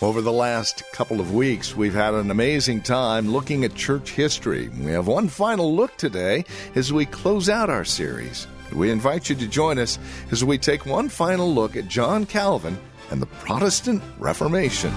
Over the last couple of weeks, we've had an amazing time looking at church history. We have one final look today as we close out our series. We invite you to join us as we take one final look at John Calvin and the Protestant Reformation.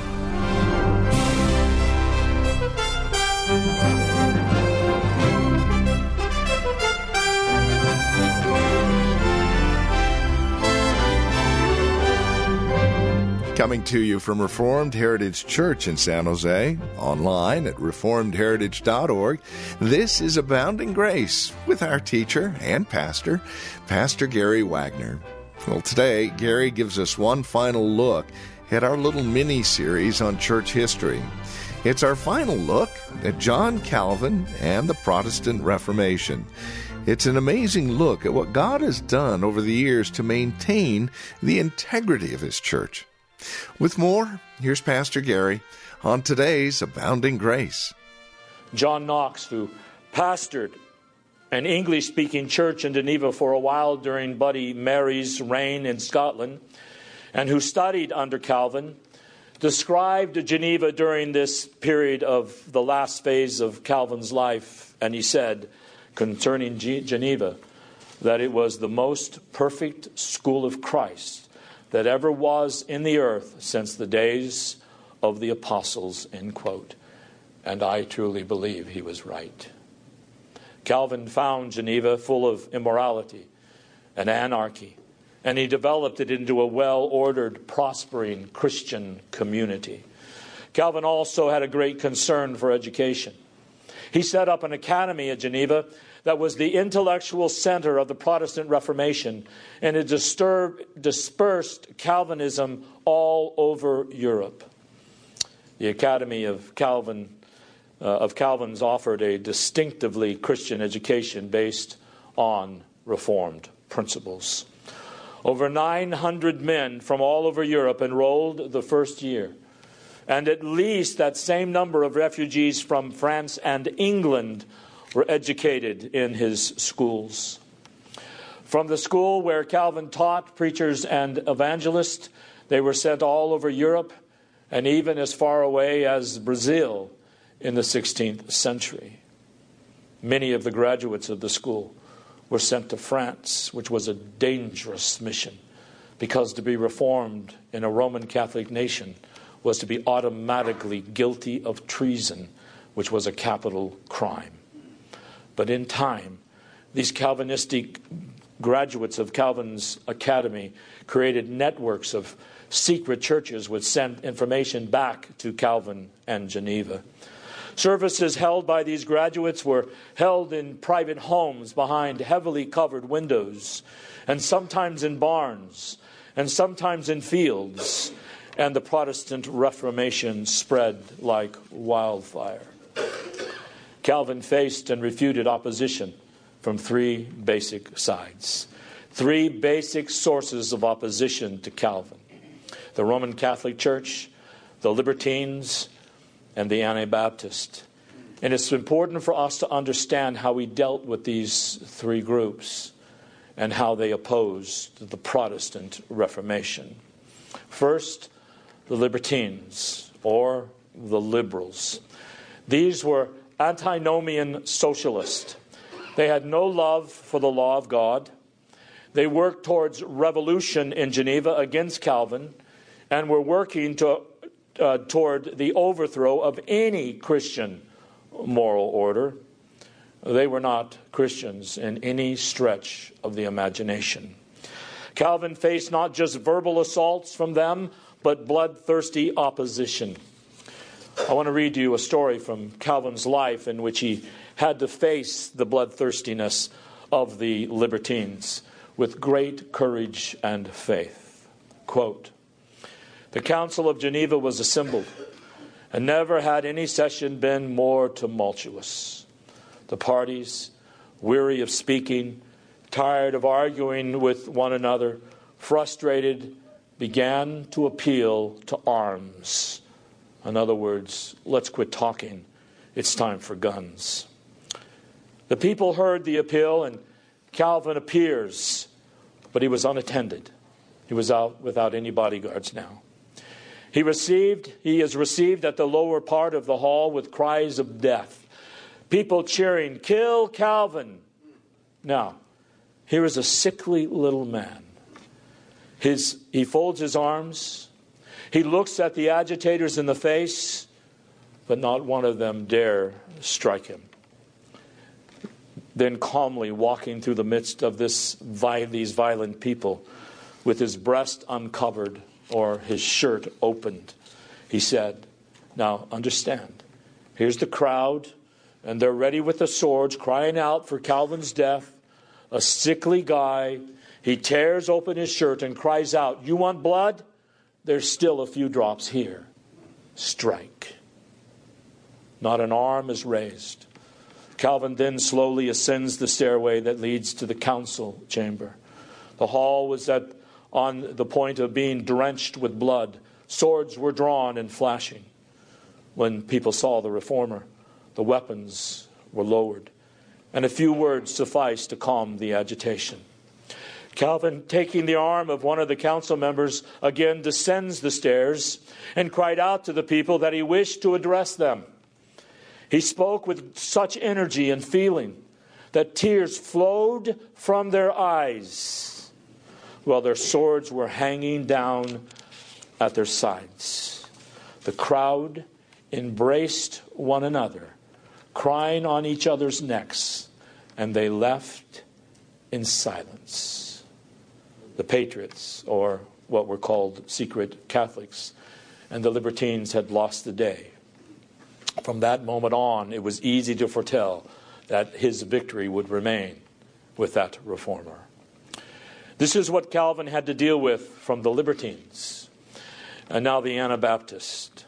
Coming to you from Reformed Heritage Church in San Jose, online at reformedheritage.org, this is Abounding Grace with our teacher and pastor, Pastor Gary Wagner. Well, today, Gary gives us one final look at our little mini-series on church history. It's our final look at John Calvin and the Protestant Reformation. It's an amazing look at what God has done over the years to maintain the integrity of His church. With more, here's Pastor Gary on today's Abounding Grace. John Knox, who pastored an English-speaking church in Geneva for a while during Buddy Mary's reign in Scotland, and who studied under Calvin, described Geneva during this period of the last phase of Calvin's life, and he said concerning Geneva that it was the most perfect school of Christ that ever was in the earth since the days of the apostles, end quote. And I truly believe he was right. Calvin found Geneva full of immorality and anarchy, and he developed it into a well-ordered, prospering Christian community. Calvin also had a great concern for education. He set up an academy at Geneva that was the intellectual center of the Protestant Reformation, and it dispersed Calvinism all over Europe. The Academy of Calvin's offered a distinctively Christian education based on Reformed principles. Over 900 men from all over Europe enrolled the first year, and at least that same number of refugees from France and England were educated in his schools. From the school where Calvin taught preachers and evangelists, they were sent all over Europe and even as far away as Brazil in the 16th century. Many of the graduates of the school were sent to France, which was a dangerous mission, because to be reformed in a Roman Catholic nation was to be automatically guilty of treason, which was a capital crime. But in time, these Calvinistic graduates of Calvin's academy created networks of secret churches which sent information back to Calvin and Geneva. Services held by these graduates were held in private homes behind heavily covered windows, and sometimes in barns, and sometimes in fields, and the Protestant Reformation spread like wildfire. Calvin faced and refuted opposition from three basic sides. Three basic sources of opposition to Calvin: the Roman Catholic Church, the Libertines, and the Anabaptists. And it's important for us to understand how he dealt with these three groups and how they opposed the Protestant Reformation. First, the Libertines, or the liberals. These were antinomian socialists. They had no love for the law of God. They worked towards revolution in Geneva against Calvin and were working toward the overthrow of any Christian moral order. They were not Christians in any stretch of the imagination. Calvin faced not just verbal assaults from them, but bloodthirsty opposition. I want to read you a story from Calvin's life in which he had to face the bloodthirstiness of the Libertines with great courage and faith. Quote, The Council of Geneva was assembled, and never had any session been more tumultuous. The parties, weary of speaking, tired of arguing with one another, frustrated, began to appeal to arms. In other words, let's quit talking. It's time for guns. The people heard the appeal, and Calvin appears, but he was unattended. He was out without any bodyguards now. He is received at the lower part of the hall with cries of death. People cheering, "Kill Calvin!" Now, here is a sickly little man. He folds his arms. He looks at the agitators in the face, but not one of them dare strike him. Then calmly walking through the midst of these violent people with his breast uncovered or his shirt opened, he said, "Now understand, here's the crowd, and they're ready with the swords, crying out for Calvin's death." A sickly guy, he tears open his shirt and cries out, "You want blood? There's still a few drops here. Strike." Not an arm is raised. Calvin then slowly ascends the stairway that leads to the council chamber. The hall was on the point of being drenched with blood. Swords were drawn and flashing. When people saw the reformer, the weapons were lowered, and a few words sufficed to calm the agitation. Calvin, taking the arm of one of the council members, again descends the stairs and cried out to the people that he wished to address them. He spoke with such energy and feeling that tears flowed from their eyes while their swords were hanging down at their sides. The crowd embraced one another, crying on each other's necks, and they left in silence. The patriots, or what were called secret Catholics, and the libertines had lost the day. From that moment on, it was easy to foretell that his victory would remain with that reformer. This is what Calvin had to deal with from the libertines and now the Anabaptists.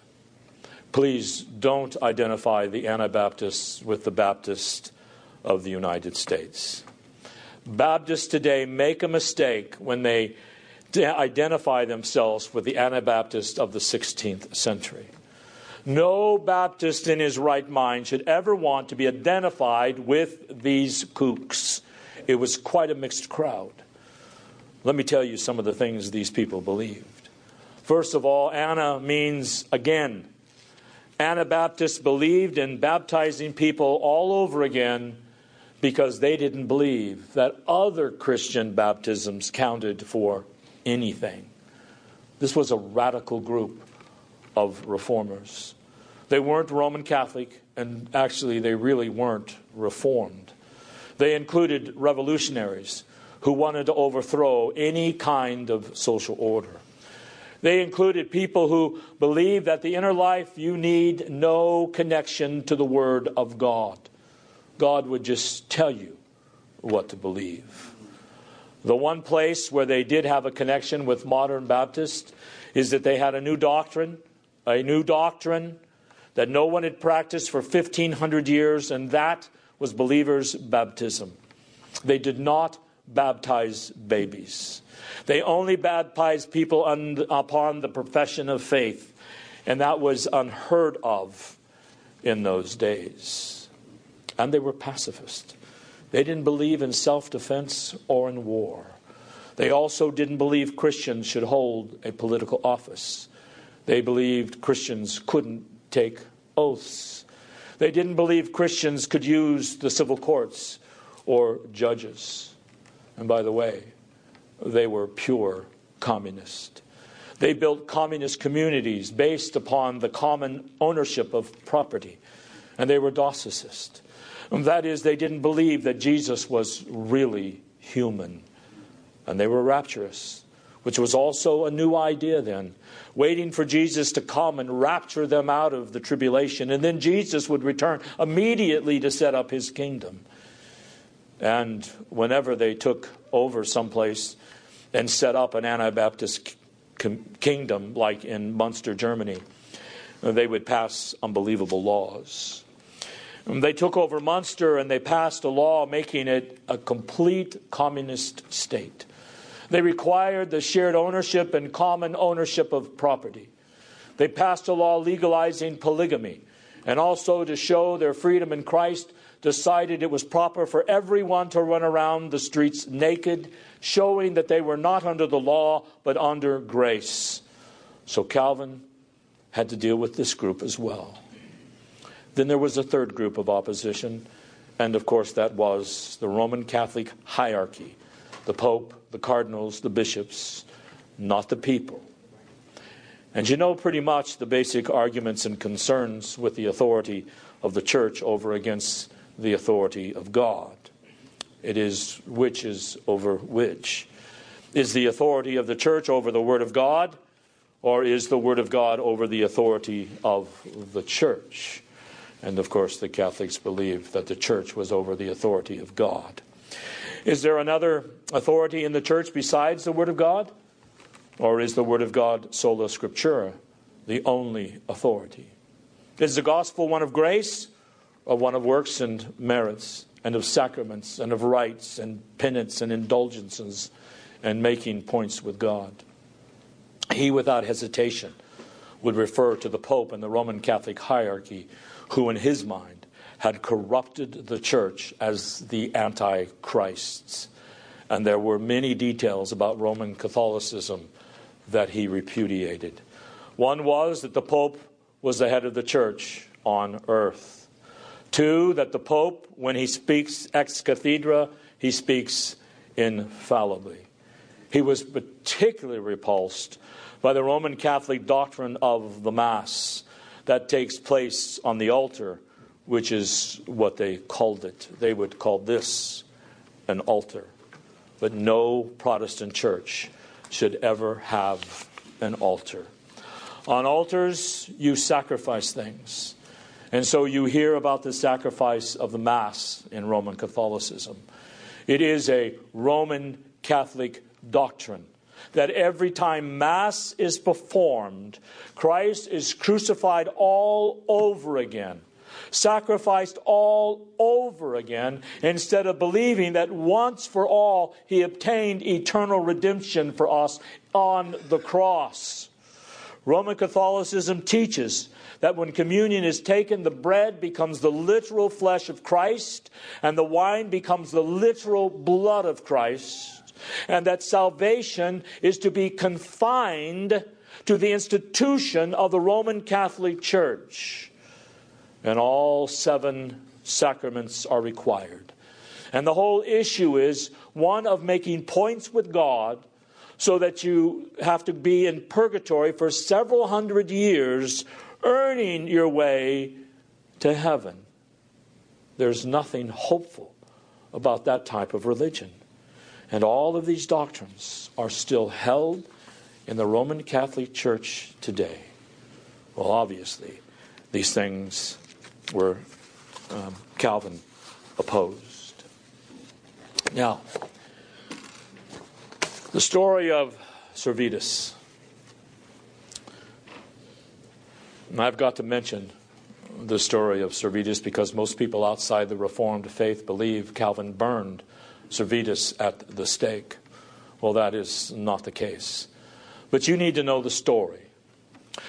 Please don't identify the Anabaptists with the Baptists of the United States. Baptists today make a mistake when they identify themselves with the Anabaptists of the 16th century. No Baptist in his right mind should ever want to be identified with these kooks. It was quite a mixed crowd. Let me tell you some of the things these people believed. First of all, Anna means again. Anabaptists believed in baptizing people all over again because they didn't believe that other Christian baptisms counted for anything. This was a radical group of reformers. They weren't Roman Catholic, and actually they really weren't Reformed. They included revolutionaries who wanted to overthrow any kind of social order. They included people who believed that the inner life, you need no connection to the Word of God. God would just tell you what to believe. The one place where they did have a connection with modern Baptists is that they had a new doctrine that no one had practiced for 1,500 years, and that was believers' baptism. They did not baptize babies. They only baptized people upon the profession of faith, and that was unheard of in those days. And they were pacifists. They didn't believe in self-defense or in war. They also didn't believe Christians should hold a political office. They believed Christians couldn't take oaths. They didn't believe Christians could use the civil courts or judges. And by the way, they were pure communist. They built communist communities based upon the common ownership of property. And they were docetists. And that is, they didn't believe that Jesus was really human. And they were rapturous, which was also a new idea then, waiting for Jesus to come and rapture them out of the tribulation. And then Jesus would return immediately to set up his kingdom. And whenever they took over someplace and set up an Anabaptist kingdom, like in Munster, Germany, they would pass unbelievable laws. They took over Munster and they passed a law making it a complete communist state. They required the shared ownership and common ownership of property. They passed a law legalizing polygamy, and also, to show their freedom in Christ, decided it was proper for everyone to run around the streets naked, showing that they were not under the law but under grace. So Calvin had to deal with this group as well. Then there was a third group of opposition, and of course that was the Roman Catholic hierarchy, the Pope, the cardinals, the bishops, not the people. And you know pretty much the basic arguments and concerns with the authority of the church over against the authority of God. It is which is over which. Is the authority of the church over the Word of God, or is the Word of God over the authority of the church? And of course the Catholics believed that the church was over the authority of God. Is there another authority in the church besides the Word of God? Or is the Word of God, sola scriptura, the only authority? Is the gospel one of grace or one of works and merits and of sacraments and of rites and penance and indulgences and making points with God? He, without hesitation, would refer to the Pope and the Roman Catholic hierarchy, who in his mind had corrupted the church as the antichrists. And there were many details about Roman Catholicism that he repudiated. One was that the Pope was the head of the church on earth. Two, that the Pope, when he speaks ex cathedra, he speaks infallibly. He was particularly repulsed by the Roman Catholic doctrine of the Mass that takes place on the altar, which is what they called it. They would call this an altar. But no Protestant church should ever have an altar. On altars, you sacrifice things. And so you hear about the sacrifice of the Mass in Roman Catholicism. It is a Roman Catholic doctrine that every time Mass is performed, Christ is crucified all over again, sacrificed all over again, instead of believing that once for all he obtained eternal redemption for us on the cross. Roman Catholicism teaches that when communion is taken, the bread becomes the literal flesh of Christ, and the wine becomes the literal blood of Christ, and that salvation is to be confined to the institution of the Roman Catholic Church. And all seven sacraments are required. And the whole issue is one of making points with God, so that you have to be in purgatory for several hundred years, earning your way to heaven. There's nothing hopeful about that type of religion. And all of these doctrines are still held in the Roman Catholic Church today. Well, obviously, these things were Calvin opposed. Now, the story of Servetus. And I've got to mention the story of Servetus because most people outside the Reformed faith believe Calvin burned Servetus at the stake. Well, that is not the case. But you need to know the story.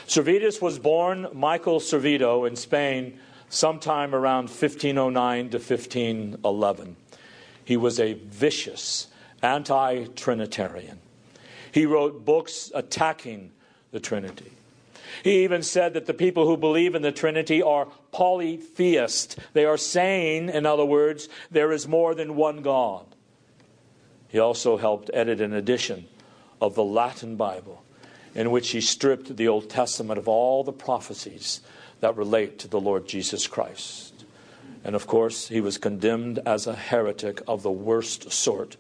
Servetus was born Michael Servetus in Spain sometime around 1509 to 1511. He was a vicious anti-Trinitarian. He wrote books attacking the Trinity. He even said that the people who believe in the Trinity are polytheists. They are saying, in other words, there is more than one God. He also helped edit an edition of the Latin Bible, in which he stripped the Old Testament of all the prophecies that relate to the Lord Jesus Christ. And of course, he was condemned as a heretic of the worst sort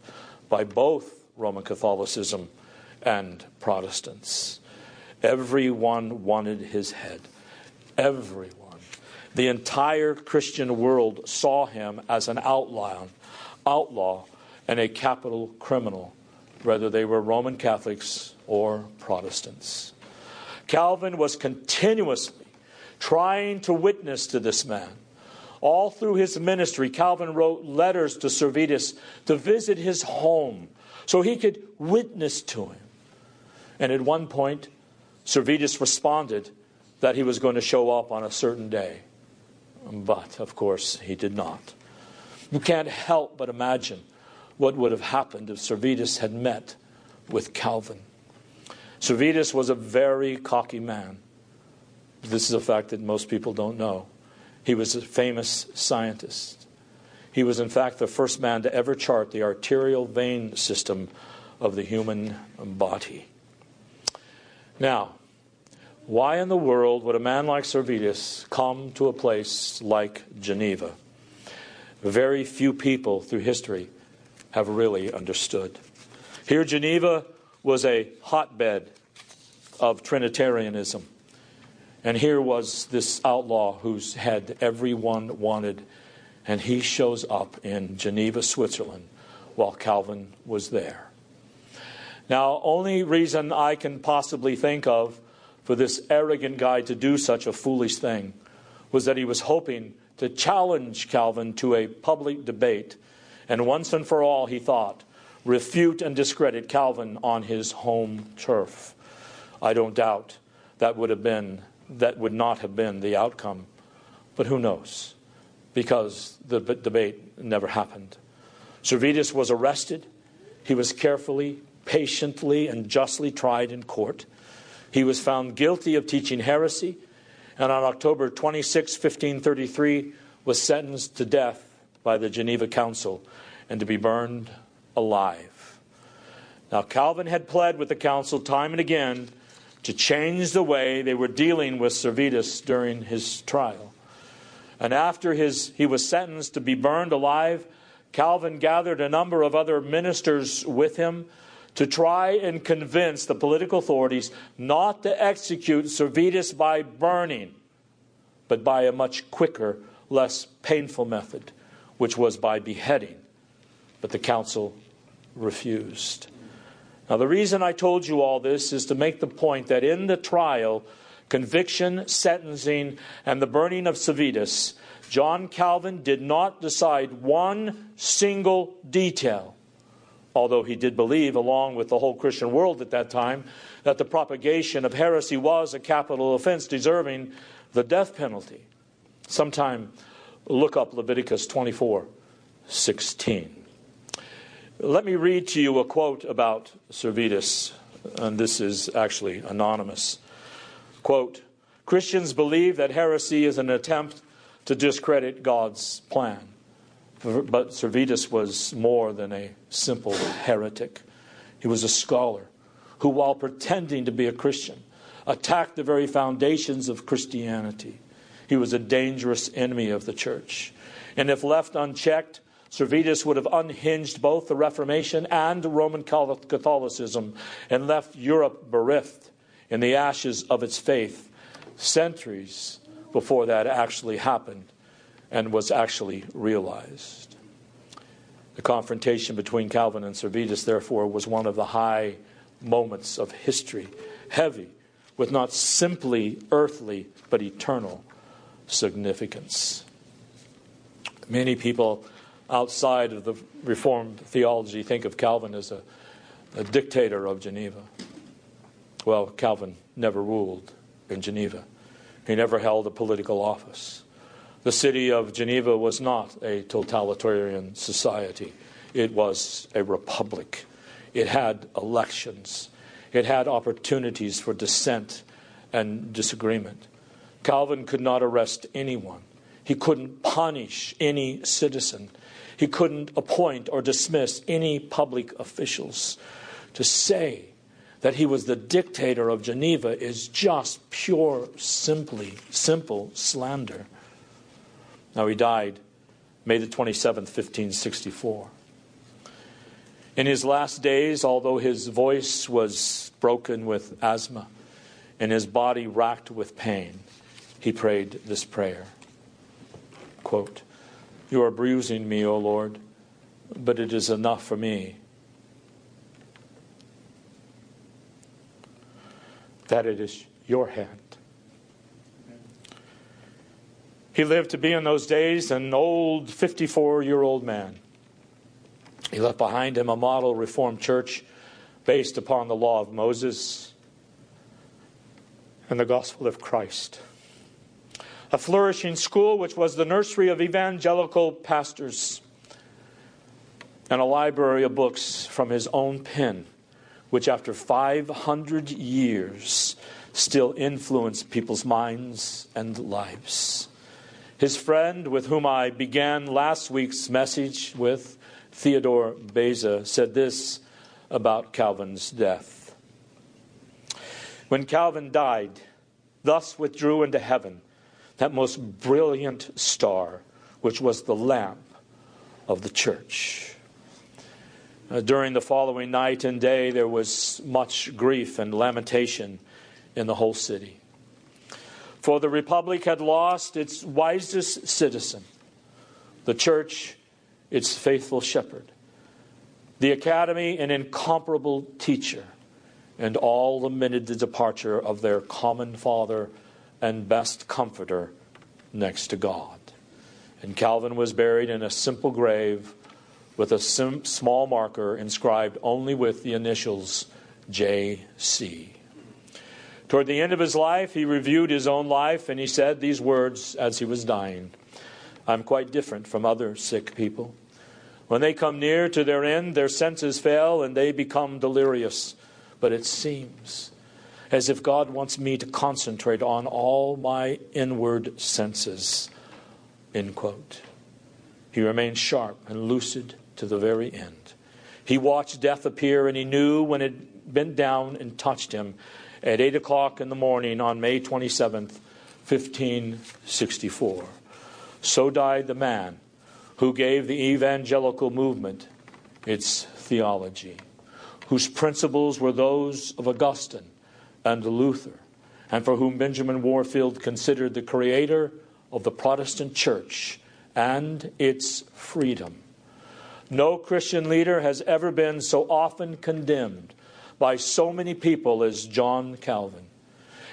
by both Roman Catholicism and Protestants. Everyone wanted his head. Everyone. The entire Christian world saw him as an outlaw and a capital criminal whether they were Roman Catholics or Protestants. Calvin was continuously trying to witness to this man. All through his ministry, Calvin wrote letters to Servetus to visit his home so he could witness to him. And at one point, Servetus responded that he was going to show up on a certain day. But, of course, he did not. You can't help but imagine what would have happened if Servetus had met with Calvin. Servetus was a very cocky man. This is a fact that most people don't know. He was a famous scientist. He was, in fact, the first man to ever chart the arterial vein system of the human body. Now, why in the world would a man like Servetus come to a place like Geneva? Very few people through history have really understood. Here, Geneva was a hotbed of Trinitarianism. And here was this outlaw whose head everyone wanted. And he shows up in Geneva, Switzerland, while Calvin was there. Now, only reason I can possibly think of for this arrogant guy to do such a foolish thing was that he was hoping to challenge Calvin to a public debate. And once and for all, he thought, refute and discredit Calvin on his home turf. I don't doubt that would not have been the outcome. But who knows? Because the debate never happened. Servetus was arrested. He was carefully, patiently, and justly tried in court. He was found guilty of teaching heresy, and on October 26, 1533, was sentenced to death by the Geneva Council and to be burned alive. Now, Calvin had pled with the council time and again to change the way they were dealing with Servetus during his trial. And after he was sentenced to be burned alive, Calvin gathered a number of other ministers with him to try and convince the political authorities not to execute Servetus by burning, but by a much quicker, less painful method, which was by beheading. But the council refused. Now, the reason I told you all this is to make the point that in the trial, conviction, sentencing, and the burning of Servetus, John Calvin did not decide one single detail, although he did believe, along with the whole Christian world at that time, that the propagation of heresy was a capital offense deserving the death penalty. Sometime look up Leviticus 24:16. Let me read to you a quote about Servetus, and this is actually anonymous. Quote, "Christians believe that heresy is an attempt to discredit God's plan. But Servetus was more than a simple heretic. He was a scholar who, while pretending to be a Christian, attacked the very foundations of Christianity. He was a dangerous enemy of the church. And if left unchecked, Servetus would have unhinged both the Reformation and Roman Catholicism and left Europe bereft in the ashes of its faith centuries before that actually happened and was actually realized." The confrontation between Calvin and Servetus, therefore, was one of the high moments of history, heavy with not simply earthly but eternal significance. Many people outside of the Reformed theology think of Calvin as a dictator of Geneva. Well, Calvin never ruled in Geneva. He never held a political office. The city of Geneva was not a totalitarian society. It was a republic. It had elections. It had opportunities for dissent and disagreement. Calvin could not arrest anyone. He couldn't punish any citizen. He couldn't appoint or dismiss any public officials. To say that he was the dictator of Geneva is just pure, simple slander. Now, he died May the 27th, 1564. In his last days, although his voice was broken with asthma and his body racked with pain, he prayed this prayer. Quote, "You are bruising me, O Lord, but it is enough for me. that it is your hand. He lived to be in those days an old 54-year-old man. He left behind him a model Reformed church based upon the law of Moses and the gospel of Christ. A flourishing school which was the nursery of evangelical pastors, and a library of books from his own pen, which after 500 years still influence people's minds and lives. His friend, with whom I began last week's message with, Theodore Beza, said this about Calvin's death. When Calvin died, thus withdrew into heaven that most brilliant star, which was the lamp of the church. During the following night and day, there was much grief and lamentation in the whole city. For the Republic had lost its wisest citizen, the church, its faithful shepherd, the academy, an incomparable teacher, and all lamented the departure of their common father and best comforter next to God. And Calvin was buried in a simple grave with a small marker inscribed only with the initials J.C. Toward the end of his life, he reviewed his own life, and he said these words as he was dying: I'm quite different from other sick people. When they come near to their end, their senses fail and they become delirious. But it seems as if God wants me to concentrate on all my inward senses. End quote. He remained sharp and lucid to the very end. He watched death appear, and he knew when it bent down and touched him at 8 o'clock in the morning on May 27th, 1564. So died the man who gave the evangelical movement its theology, whose principles were those of Augustine and Luther, and for whom Benjamin Warfield considered the creator of the Protestant church and its freedom. No Christian leader has ever been so often condemned by so many people as John Calvin.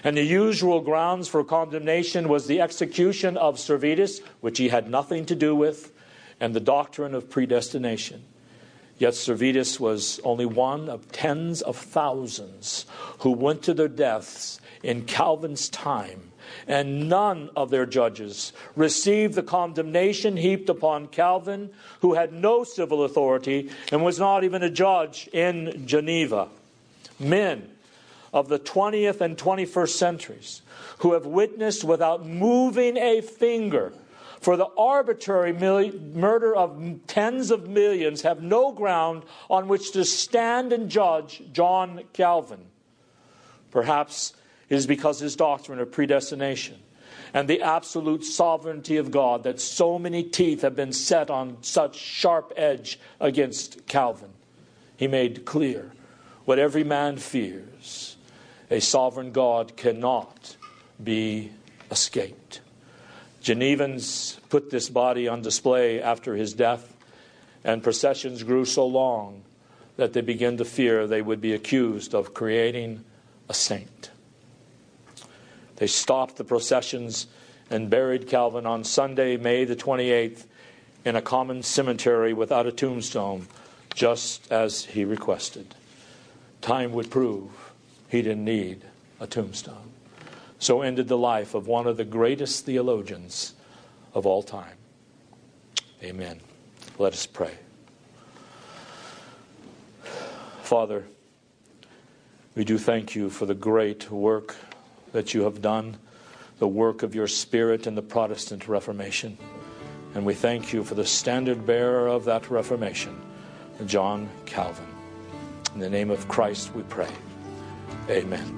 And the usual grounds for condemnation was the execution of Servetus, which he had nothing to do with, and the doctrine of predestination. Yet Servetus was only one of tens of thousands who went to their deaths in Calvin's time, and none of their judges received the condemnation heaped upon Calvin, who had no civil authority and was not even a judge in Geneva. Men of the 20th and 21st centuries who have witnessed without moving a finger for the arbitrary murder of tens of millions have no ground on which to stand and judge John Calvin. Perhaps it is because his doctrine of predestination and the absolute sovereignty of God that so many teeth have been set on such sharp edge against Calvin. He made clear what every man fears: a sovereign God cannot be escaped. Genevans put this body on display after his death, and processions grew so long that they began to fear they would be accused of creating a saint. They stopped the processions and buried Calvin on Sunday, May the 28th, in a common cemetery without a tombstone, just as he requested. Time would prove he didn't need a tombstone. So ended the life of one of the greatest theologians of all time. Amen. Let us pray. Father, we do thank you for the great work that you have done, the work of your Spirit in the Protestant Reformation. And we thank you for the standard bearer of that Reformation, John Calvin. In the name of Christ we pray. Amen.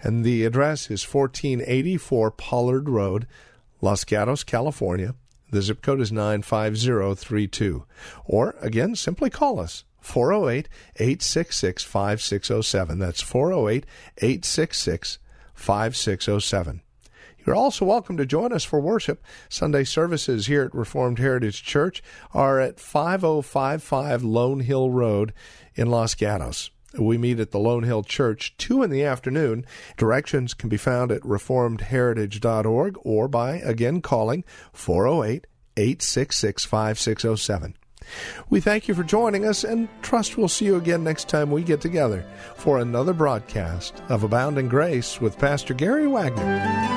And the address is 1484 Pollard Road, Los Gatos, California. The zip code is 95032. Or, again, simply call us, 408-866-5607. That's 408-866-5607. You're also welcome to join us for worship. Sunday services here at Reformed Heritage Church are at 5055 Lone Hill Road in Los Gatos. We meet at the Lone Hill Church, 2 in the afternoon. Directions can be found at reformedheritage.org or by, again, calling 408-866-5607. We thank you for joining us and trust we'll see you again next time we get together for another broadcast of Abounding Grace with Pastor Gary Wagner.